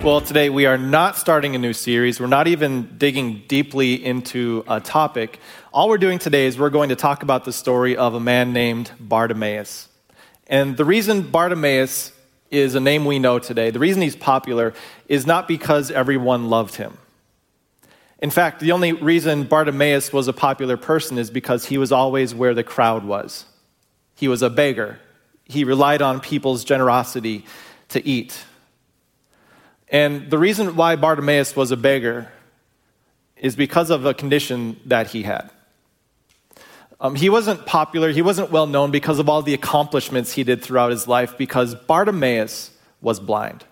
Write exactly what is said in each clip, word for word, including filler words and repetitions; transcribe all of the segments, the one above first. Well, today we are not starting a new series. We're not even digging deeply into a topic. All we're doing today is we're going to talk about the story of a man named Bartimaeus. And the reason Bartimaeus is a name we know today, the reason he's popular, is not because everyone loved him. In fact, the only reason Bartimaeus was a popular person is because he was always where the crowd was. He was a beggar. He relied on people's generosity to eat. And the reason why Bartimaeus was a beggar is because of a condition that he had. Um, he wasn't popular, he wasn't well known because of all the accomplishments he did throughout his life, because Bartimaeus was blind.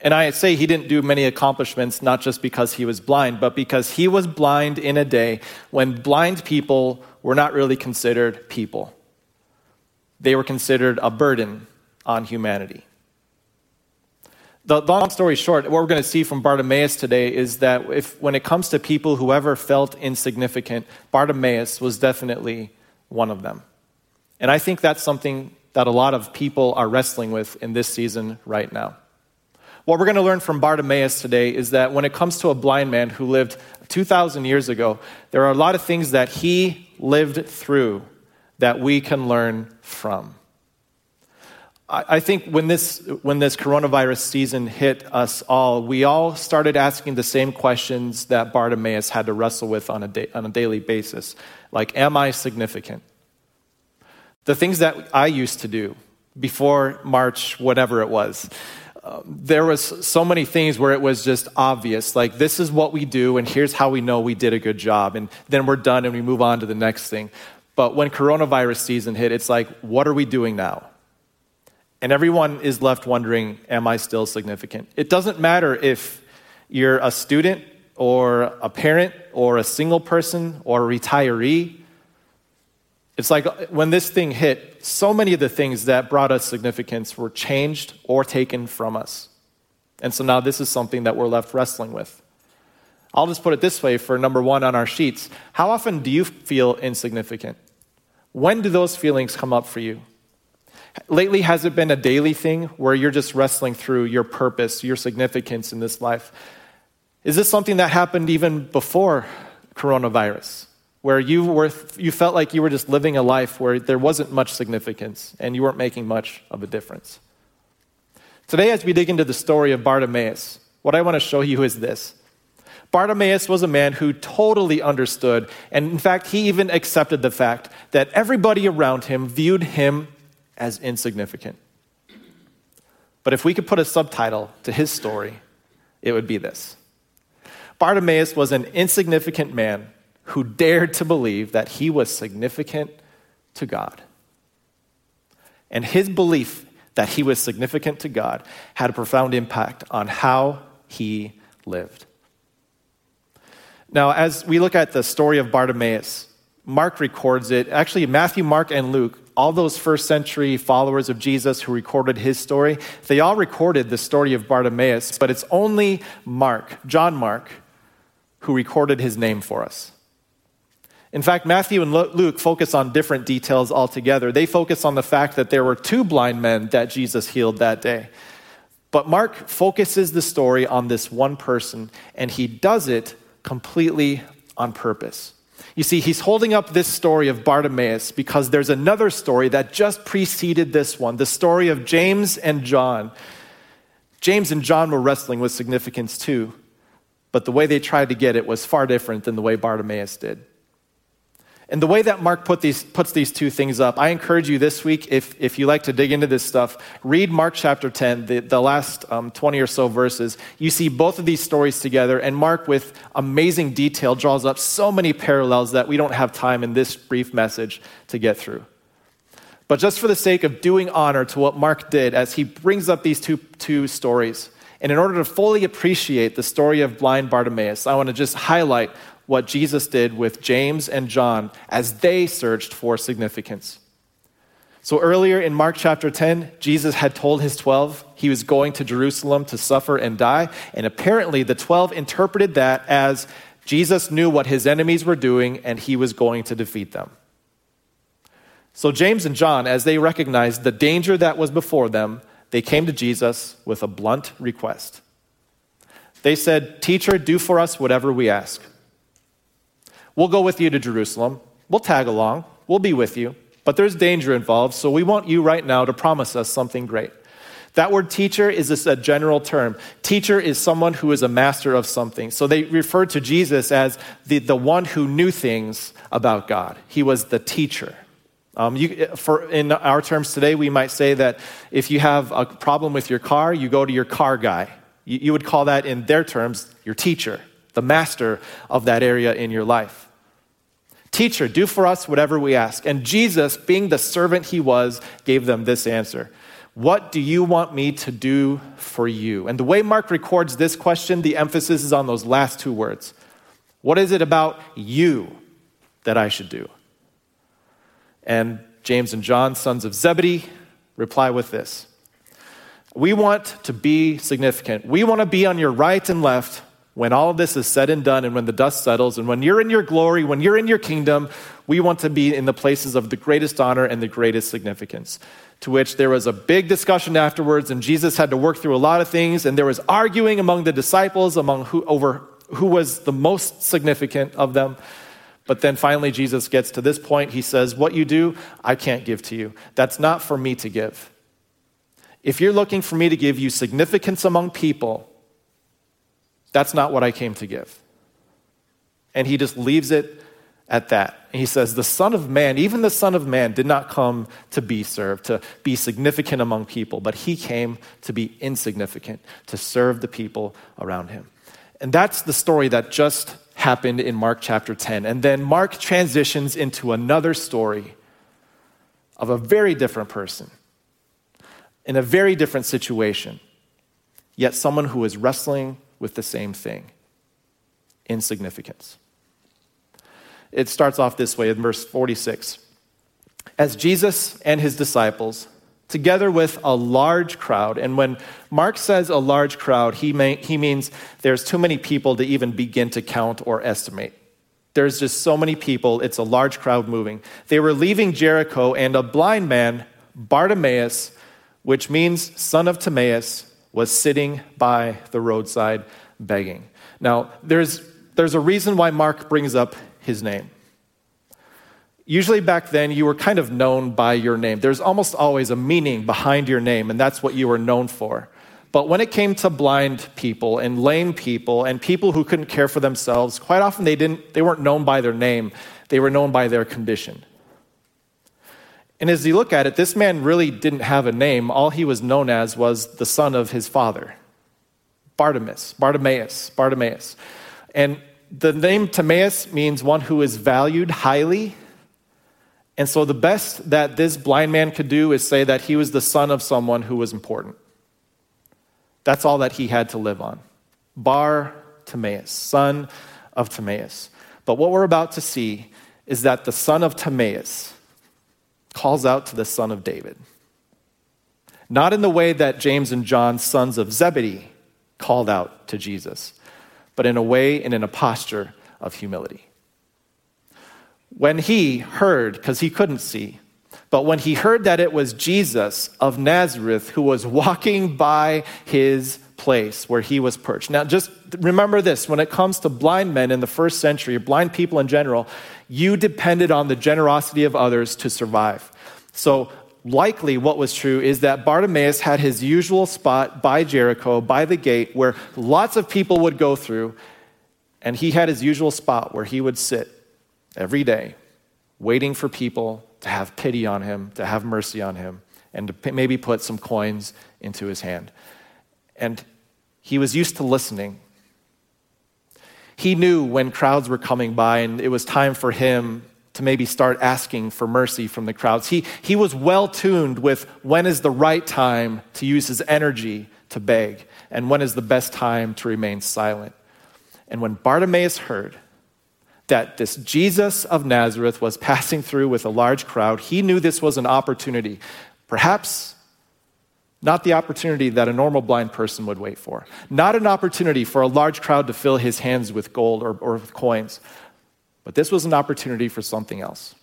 And I say he didn't do many accomplishments, not just because he was blind, but because he was blind in a day when blind people were not really considered people. They were considered a burden on humanity. The long story short, what we're going to see from Bartimaeus today is that if, when it comes to people who ever felt insignificant, Bartimaeus was definitely one of them. And I think that's something that a lot of people are wrestling with in this season right now. What we're going to learn from Bartimaeus today is that when it comes to a blind man who lived two thousand years ago, there are a lot of things that he lived through that we can learn from. I think when this when this coronavirus season hit us all, we all started asking the same questions that Bartimaeus had to wrestle with on a day, on a daily basis. Like, am I significant? The things that I used to do before March, whatever it was, uh, there was so many things where it was just obvious. Like, this is what we do, and here's how we know we did a good job. And then we're done, and we move on to the next thing. But when coronavirus season hit, it's like, what are we doing now? And everyone is left wondering, am I still significant? It doesn't matter if you're a student or a parent or a single person or a retiree. It's like when this thing hit, so many of the things that brought us significance were changed or taken from us. And so now this is something that we're left wrestling with. I'll just put it this way for number one on our sheets. How often do you feel insignificant? When do those feelings come up for you? Lately, has it been a daily thing where you're just wrestling through your purpose, your significance in this life? Is this something that happened even before coronavirus, where you were you felt like you were just living a life where there wasn't much significance and you weren't making much of a difference? Today, as we dig into the story of Bartimaeus, what I want to show you is this. Bartimaeus was a man who totally understood, and in fact, he even accepted the fact that everybody around him viewed him as insignificant. But if we could put a subtitle to his story, it would be this. Bartimaeus was an insignificant man who dared to believe that he was significant to God. And his belief that he was significant to God had a profound impact on how he lived. Now, as we look at the story of Bartimaeus, Mark records it. Actually, Matthew, Mark, and Luke, all those first century followers of Jesus who recorded his story, they all recorded the story of Bartimaeus, but it's only Mark, John Mark, who recorded his name for us. In fact, Matthew and Luke focus on different details altogether. They focus on the fact that there were two blind men that Jesus healed that day. But Mark focuses the story on this one person, and he does it completely on purpose. You see, he's holding up this story of Bartimaeus because there's another story that just preceded this one, the story of James and John. James and John were wrestling with significance too, but the way they tried to get it was far different than the way Bartimaeus did. And the way that Mark put these, puts these two things up, I encourage you this week, if, if you like to dig into this stuff, read Mark chapter ten, the, the last um, twenty or so verses. You see both of these stories together, and Mark, with amazing detail, draws up so many parallels that we don't have time in this brief message to get through. But just for the sake of doing honor to what Mark did as he brings up these two, two stories, and in order to fully appreciate the story of blind Bartimaeus, I want to just highlight what Jesus did with James and John as they searched for significance. So earlier in Mark chapter ten, Jesus had told his twelve he was going to Jerusalem to suffer and die, and apparently the twelve interpreted that as Jesus knew what his enemies were doing and he was going to defeat them. So James and John, as they recognized the danger that was before them, they came to Jesus with a blunt request. They said, "Teacher, do for us whatever we ask. We'll go with you to Jerusalem. We'll tag along. We'll be with you. But there's danger involved, so we want you right now to promise us something great." That word teacher is a general term. Teacher is someone who is a master of something. So they refer to Jesus as the, the one who knew things about God. He was the teacher. Um, you, for, in our terms today, we might say that if you have a problem with your car, you go to your car guy. You, you would call that, in their terms, your teacher, the master of that area in your life. Teacher, do for us whatever we ask. And Jesus, being the servant he was, gave them this answer. What do you want me to do for you? And the way Mark records this question, the emphasis is on those last two words. What is it about you that I should do? And James and John, sons of Zebedee, reply with this. We want to be significant. We want to be on your right and left when all of this is said and done and when the dust settles and when you're in your glory, when you're in your kingdom, we want to be in the places of the greatest honor and the greatest significance. To which there was a big discussion afterwards, and Jesus had to work through a lot of things, and there was arguing among the disciples among who, over who was the most significant of them. But then finally Jesus gets to this point. He says, what you do, I can't give to you. That's not for me to give. If you're looking for me to give you significance among people, that's not what I came to give. And he just leaves it at that. And he says, the Son of Man, even the Son of Man did not come to be served, to be significant among people, but he came to be insignificant, to serve the people around him. And that's the story that just happened in Mark chapter ten. And then Mark transitions into another story of a very different person in a very different situation, yet someone who is wrestling with the same thing, insignificance. It starts off this way in verse forty-six. As Jesus and his disciples, together with a large crowd, and when Mark says a large crowd, he may, he means there's too many people to even begin to count or estimate. There's just so many people, it's a large crowd moving. They were leaving Jericho, and a blind man, Bartimaeus, which means son of Timaeus, was sitting by the roadside begging. Now, there's there's a reason why Mark brings up his name. Usually back then, you were kind of known by your name. There's almost always a meaning behind your name, and that's what you were known for. But when it came to blind people and lame people and people who couldn't care for themselves, quite often they didn't. They weren't known by their name. They were known by their condition. And as you look at it, this man really didn't have a name. All he was known as was the son of his father, Bartimaeus, Bartimaeus, Bartimaeus. And the name Timaeus means one who is valued highly. And so the best that this blind man could do is say that he was the son of someone who was important. That's all that he had to live on. Bar-Timaeus, son of Timaeus. But what we're about to see is that the son of Timaeus calls out to the son of David. Not in the way that James and John, sons of Zebedee, called out to Jesus, but in a way and in a posture of humility. When he heard, because he couldn't see, but when he heard that it was Jesus of Nazareth who was walking by his place where he was perched. Now, just remember this. When it comes to blind men in the first century, blind people in general, you depended on the generosity of others to survive. So likely what was true is that Bartimaeus had his usual spot by Jericho, by the gate, where lots of people would go through, and he had his usual spot where he would sit every day, waiting for people to have pity on him, to have mercy on him, and to maybe put some coins into his hand. And he was used to listening. He knew when crowds were coming by, and it was time for him to maybe start asking for mercy from the crowds. He, he was well-tuned with when is the right time to use his energy to beg, and when is the best time to remain silent. And when Bartimaeus heard that this Jesus of Nazareth was passing through with a large crowd, he knew this was an opportunity, perhaps not the opportunity that a normal blind person would wait for. Not an opportunity for a large crowd to fill his hands with gold or, or with coins. But this was an opportunity for something else.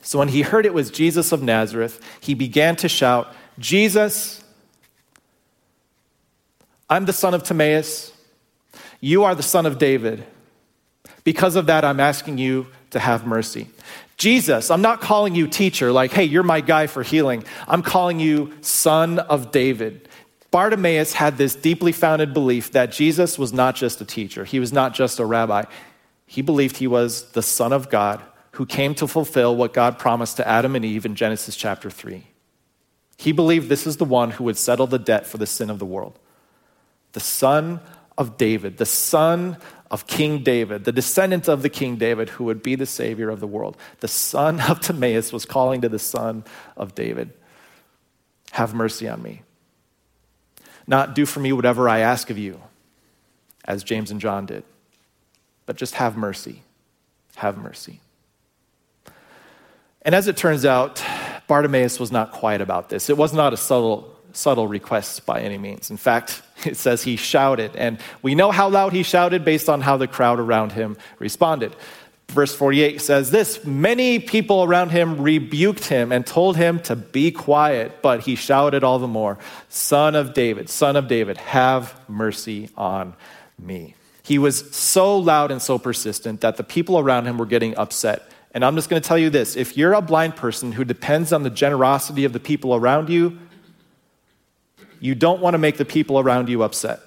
So when he heard it was Jesus of Nazareth, he began to shout, "Jesus, I'm the son of Timaeus. You are the son of David. Because of that, I'm asking you to have mercy. Jesus, I'm not calling you teacher, like, hey, you're my guy for healing. I'm calling you son of David. Bartimaeus had this deeply founded belief that Jesus was not just a teacher. He was not just a rabbi. He believed he was the son of God who came to fulfill what God promised to Adam and Eve in Genesis chapter three. He believed this is the one who would settle the debt for the sin of the world. The son of David, the son of King David, the descendant of the King David who would be the savior of the world. The son of Timaeus was calling to the son of David, have mercy on me. Not do for me whatever I ask of you, as James and John did, but just have mercy, have mercy. And as it turns out, Bartimaeus was not quiet about this. It was not a subtle subtle request by any means. In fact, it says he shouted, and we know how loud he shouted based on how the crowd around him responded. Verse forty-eight says this, many people around him rebuked him and told him to be quiet, but he shouted all the more, son of David, son of David, have mercy on me. He was so loud and so persistent that the people around him were getting upset. And I'm just going to tell you this, if you're a blind person who depends on the generosity of the people around you, you don't want to make the people around you upset.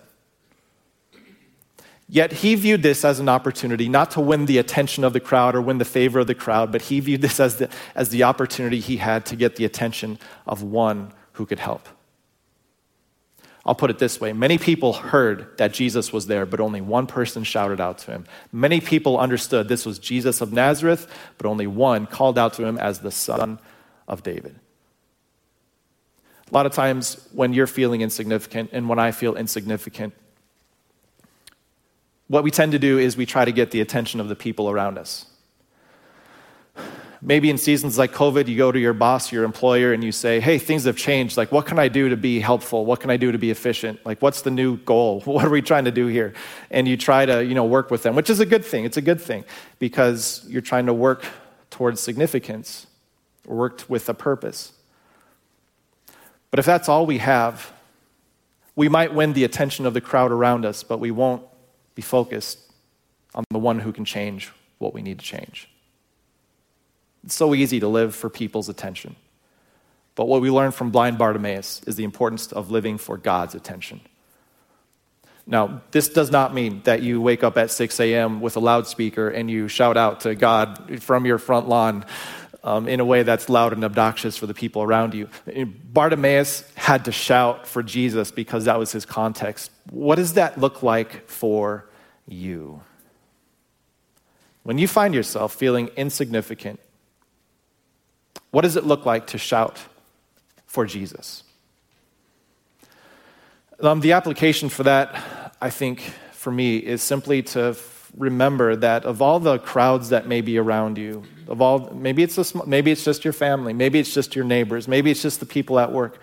Yet he viewed this as an opportunity, not to win the attention of the crowd or win the favor of the crowd, but he viewed this as the, as the opportunity he had to get the attention of one who could help. I'll put it this way. Many people heard that Jesus was there, but only one person shouted out to him. Many people understood this was Jesus of Nazareth, but only one called out to him as the son of David. A lot of times when you're feeling insignificant and when I feel insignificant, what we tend to do is we try to get the attention of the people around us. Maybe in seasons like COVID, you go to your boss, your employer, and you say, hey, things have changed. Like, what can I do to be helpful? What can I do to be efficient? Like, what's the new goal? What are we trying to do here? And you try to, you know, work with them, which is a good thing. It's a good thing because you're trying to work towards significance, worked with a purpose. But if that's all we have, we might win the attention of the crowd around us, but we won't be focused on the one who can change what we need to change. It's so easy to live for people's attention. But what we learn from blind Bartimaeus is the importance of living for God's attention. Now, this does not mean that you wake up at six a.m. with a loudspeaker and you shout out to God from your front lawn, Um, in a way that's loud and obnoxious for the people around you. Bartimaeus had to shout for Jesus because that was his context. What does that look like for you? When you find yourself feeling insignificant, what does it look like to shout for Jesus? Um, the application for that, I think, for me, is simply to remember that of all the crowds that may be around you, of all, maybe it's a sm- maybe it's just your family, maybe it's just your neighbors, maybe it's just the people at work.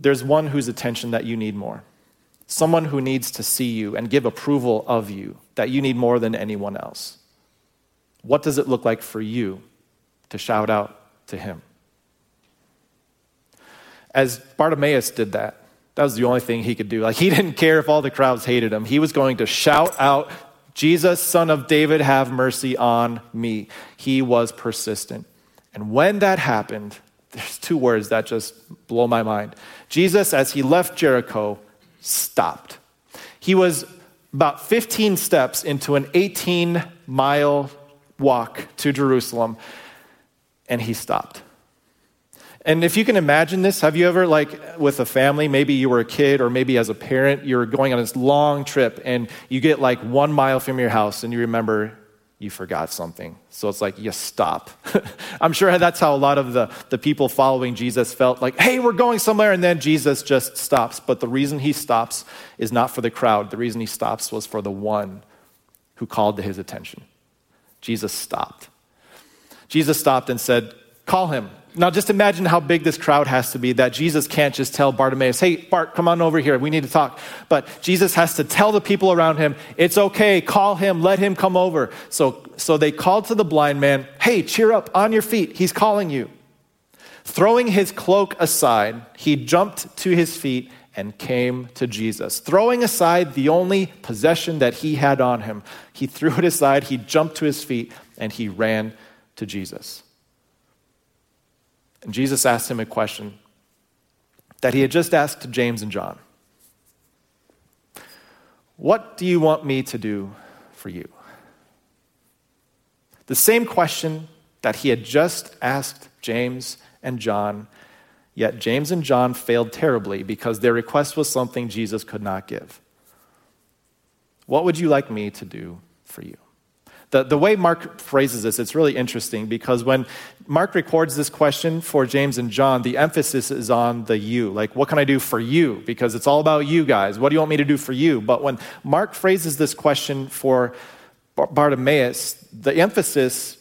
There's one whose attention that you need more, someone who needs to see you and give approval of you, that you need more than anyone else. What does it look like for you to shout out to him? As Bartimaeus did that, that was the only thing he could do. Like, he didn't care if all the crowds hated him. He was going to shout out, Jesus, son of David, have mercy on me. He was persistent. And when that happened, there's two words that just blow my mind. Jesus, as he left Jericho, stopped. He was about fifteen steps into an eighteen-mile walk to Jerusalem, and he stopped. And if you can imagine this, have you ever, like, with a family, maybe you were a kid or maybe as a parent, you're going on this long trip and you get like one mile from your house and you remember you forgot something. So it's like, you stop. I'm sure that's how a lot of the, the people following Jesus felt, like, hey, we're going somewhere, and then Jesus just stops. But the reason he stops is not for the crowd. The reason he stops was for the one who called to his attention. Jesus stopped. Jesus stopped and said, call him. Now, just imagine how big this crowd has to be that Jesus can't just tell Bartimaeus, hey, Bart, come on over here. We need to talk. But Jesus has to tell the people around him, it's okay. Call him. Let him come over. So, so they called to the blind man, hey, cheer up, on your feet. He's calling you. Throwing his cloak aside, he jumped to his feet and came to Jesus. Throwing aside the only possession that he had on him, he threw it aside, he jumped to his feet, and he ran to Jesus. And Jesus asked him a question that he had just asked to James and John. What do you want me to do for you? The same question that he had just asked James and John, yet James and John failed terribly because their request was something Jesus could not give. What would you like me to do for you? The, the way Mark phrases this, it's really interesting because when Mark records this question for James and John, the emphasis is on the you. Like, what can I do for you? Because it's all about you guys. What do you want me to do for you? But when Mark phrases this question for Bartimaeus, the emphasis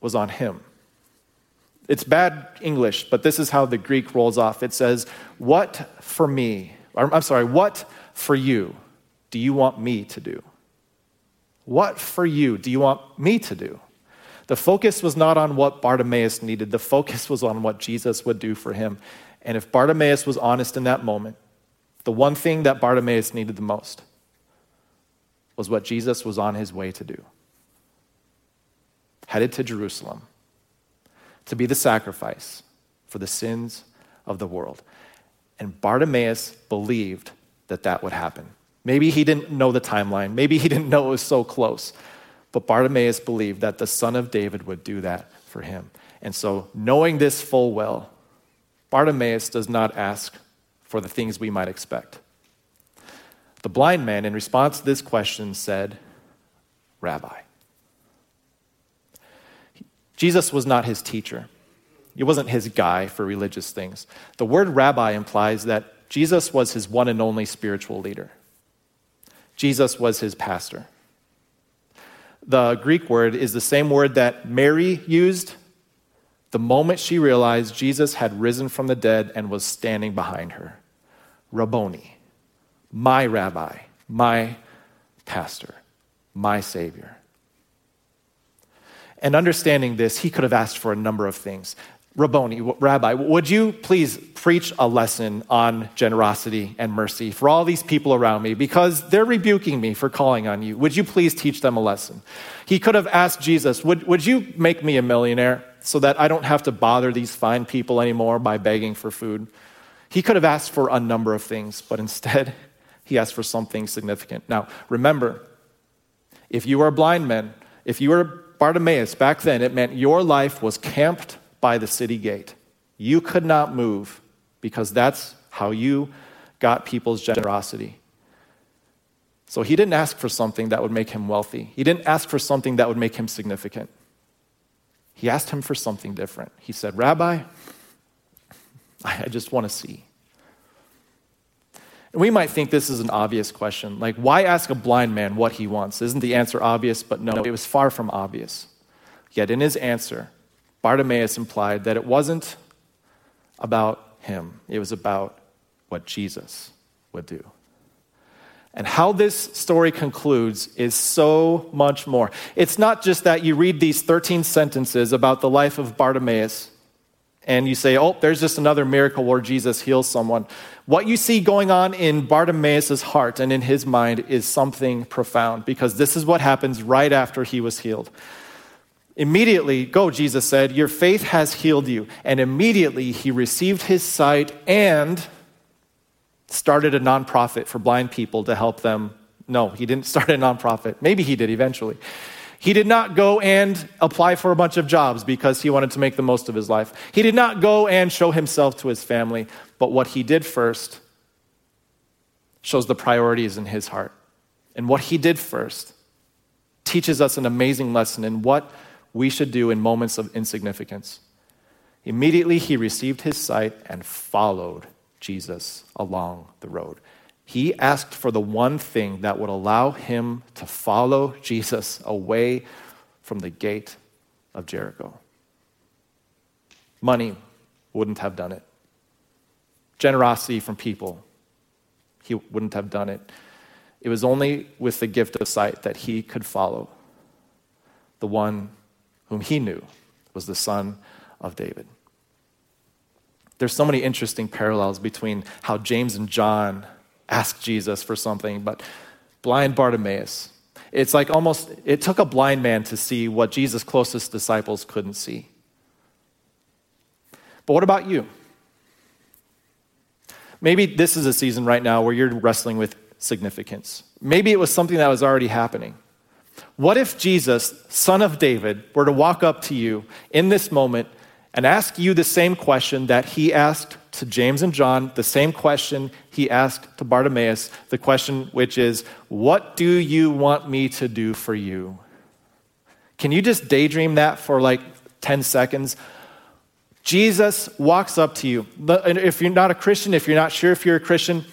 was on him. It's bad English, but this is how the Greek rolls off. It says, what for me? I'm sorry, what for you do you want me to do? What for you do you want me to do? The focus was not on what Bartimaeus needed. The focus was on what Jesus would do for him. And if Bartimaeus was honest in that moment, the one thing that Bartimaeus needed the most was what Jesus was on his way to do. Headed to Jerusalem to be the sacrifice for the sins of the world. And Bartimaeus believed that that would happen. Maybe he didn't know the timeline. Maybe he didn't know it was so close. But Bartimaeus believed that the Son of David would do that for him. And so, knowing this full well, Bartimaeus does not ask for the things we might expect. The blind man, in response to this question, said, Rabbi. Jesus was not his teacher. He wasn't his guy for religious things. The word rabbi implies that Jesus was his one and only spiritual leader. Jesus was his pastor. The Greek word is the same word that Mary used the moment she realized Jesus had risen from the dead and was standing behind her. Rabboni, my rabbi, my pastor, my savior. And understanding this, he could have asked for a number of things. Rabboni, Rabbi, would you please preach a lesson on generosity and mercy for all these people around me because they're rebuking me for calling on you. Would you please teach them a lesson? He could have asked Jesus, would, would you make me a millionaire so that I don't have to bother these fine people anymore by begging for food? He could have asked for a number of things, but instead he asked for something significant. Now, remember, if you were a blind man, if you were Bartimaeus back then, it meant your life was camped by the city gate. You could not move because that's how you got people's generosity. So he didn't ask for something that would make him wealthy. He didn't ask for something that would make him significant. He asked him for something different. He said, Rabbi, I just want to see. And we might think this is an obvious question. Like, why ask a blind man what he wants? Isn't the answer obvious? But no, it was far from obvious. Yet in his answer, Bartimaeus implied that it wasn't about him. It was about what Jesus would do. And how this story concludes is so much more. It's not just that you read these thirteen sentences about the life of Bartimaeus and you say, oh, there's just another miracle where Jesus heals someone. What you see going on in Bartimaeus' heart and in his mind is something profound because this is what happens right after he was healed. Immediately, go, Jesus said, your faith has healed you. And immediately he received his sight and started a nonprofit for blind people to help them. No, he didn't start a nonprofit. Maybe he did eventually. He did not go and apply for a bunch of jobs because he wanted to make the most of his life. He did not go and show himself to his family. But what he did first shows the priorities in his heart. And what he did first teaches us an amazing lesson in what we should do in moments of insignificance. Immediately, he received his sight and followed Jesus along the road. He asked for the one thing that would allow him to follow Jesus away from the gate of Jericho. Money wouldn't have done it. Generosity from people, he wouldn't have done it. It was only with the gift of sight that he could follow the one whom he knew was the Son of David. There's so many interesting parallels between how James and John asked Jesus for something, but blind Bartimaeus. It's like almost, it took a blind man to see what Jesus' closest disciples couldn't see. But what about you? Maybe this is a season right now where you're wrestling with significance. Maybe it was something that was already happening. What if Jesus, Son of David, were to walk up to you in this moment and ask you the same question that he asked to James and John, the same question he asked to Bartimaeus, the question which is, what do you want me to do for you? Can you just daydream that for like ten seconds? Jesus walks up to you. If you're not a Christian, if you're not sure if you're a Christian,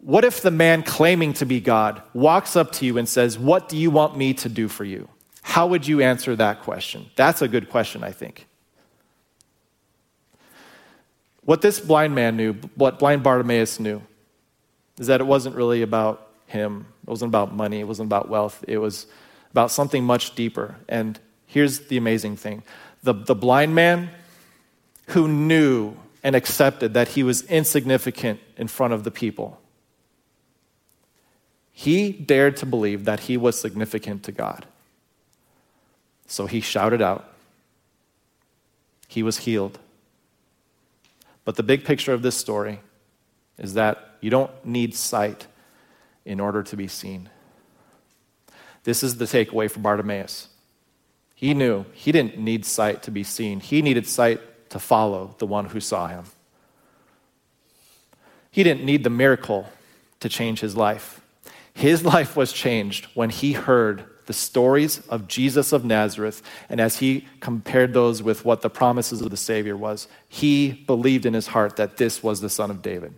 what if the man claiming to be God walks up to you and says, what do you want me to do for you? How would you answer that question? That's a good question, I think. What this blind man knew, what blind Bartimaeus knew, is that it wasn't really about him. It wasn't about money. It wasn't about wealth. It was about something much deeper. And here's the amazing thing. The, the blind man who knew and accepted that he was insignificant in front of the people, he dared to believe that he was significant to God. So he shouted out. He was healed. But the big picture of this story is that you don't need sight in order to be seen. This is the takeaway for Bartimaeus. He knew he didn't need sight to be seen. He needed sight to follow the one who saw him. He didn't need the miracle to change his life. His life was changed when he heard the stories of Jesus of Nazareth, and as he compared those with what the promises of the Savior was, he believed in his heart that this was the Son of David.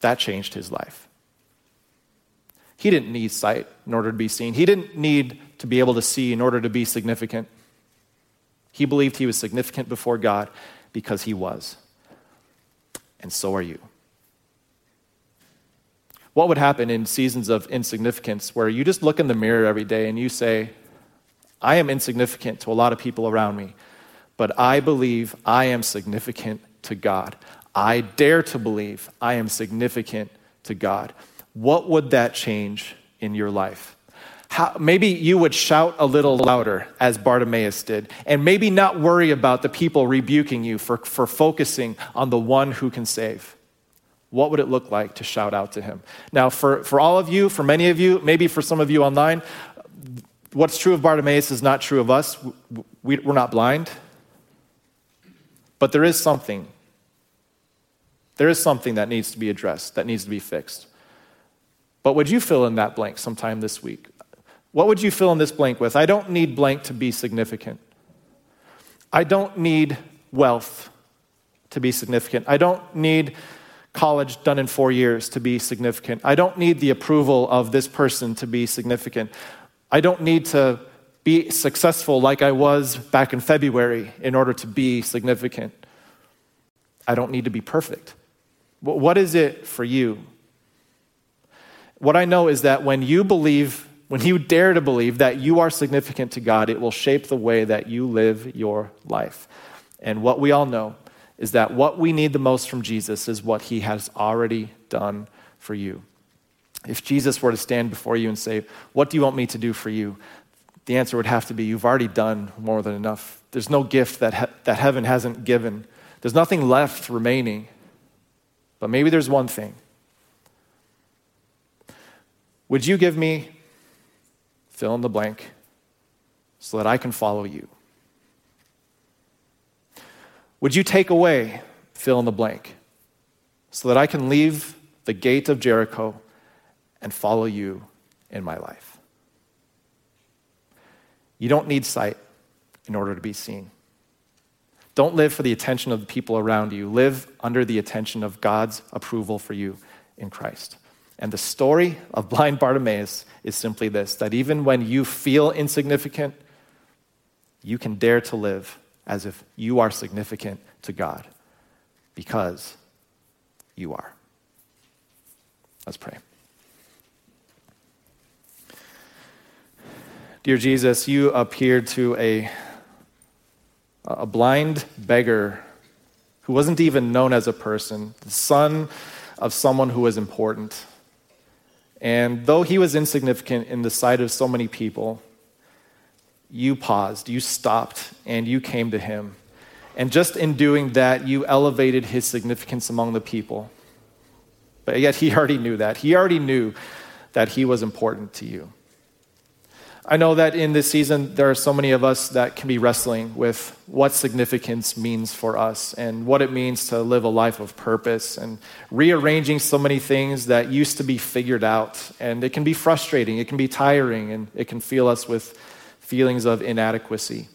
That changed his life. He didn't need sight in order to be seen. He didn't need to be able to see in order to be significant. He believed he was significant before God because he was. And so are you. What would happen in seasons of insignificance where you just look in the mirror every day and you say, I am insignificant to a lot of people around me, but I believe I am significant to God. I dare to believe I am significant to God. What would that change in your life? How, maybe you would shout a little louder as Bartimaeus did, and maybe not worry about the people rebuking you for, for focusing on the one who can save. What would it look like to shout out to him? Now, for, for all of you, for many of you, maybe for some of you online, what's true of Bartimaeus is not true of us. We, we're not blind. But there is something. There is something that needs to be addressed, that needs to be fixed. But would you fill in that blank sometime this week? What would you fill in this blank with? I don't need blank to be significant. I don't need wealth to be significant. I don't need college done in four years to be significant. I don't need the approval of this person to be significant. I don't need to be successful like I was back in February in order to be significant. I don't need to be perfect. What is it for you? What I know is that when you believe, when you dare to believe that you are significant to God, it will shape the way that you live your life. And what we all know is that what we need the most from Jesus is what he has already done for you. If Jesus were to stand before you and say, what do you want me to do for you? The answer would have to be, you've already done more than enough. There's no gift that he- that heaven hasn't given. There's nothing left remaining. But maybe there's one thing. Would you give me fill in the blank so that I can follow you? Would you take away, fill in the blank, so that I can leave the gate of Jericho and follow you in my life? You don't need sight in order to be seen. Don't live for the attention of the people around you. Live under the attention of God's approval for you in Christ. And the story of blind Bartimaeus is simply this, that even when you feel insignificant, you can dare to live as if you are significant to God, because you are. Let's pray. Dear Jesus, you appeared to a, a blind beggar who wasn't even known as a person, the son of someone who was important. And though he was insignificant in the sight of so many people, you paused, you stopped, and you came to him. And just in doing that, you elevated his significance among the people. But yet he already knew that. He already knew that he was important to you. I know that in this season, there are so many of us that can be wrestling with what significance means for us and what it means to live a life of purpose and rearranging so many things that used to be figured out. And it can be frustrating, it can be tiring, and it can fill us with feelings of inadequacy.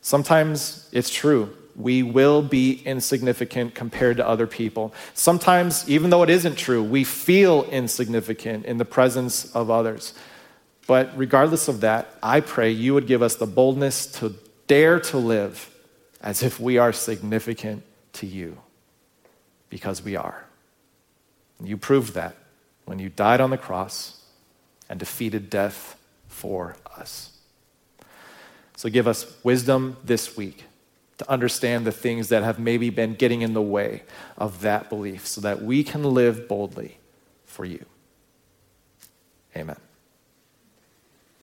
Sometimes it's true. We will be insignificant compared to other people. Sometimes, even though it isn't true, we feel insignificant in the presence of others. But regardless of that, I pray you would give us the boldness to dare to live as if we are significant to you, because we are. You proved that when you died on the cross and defeated death for us. So give us wisdom this week to understand the things that have maybe been getting in the way of that belief so that we can live boldly for you. Amen.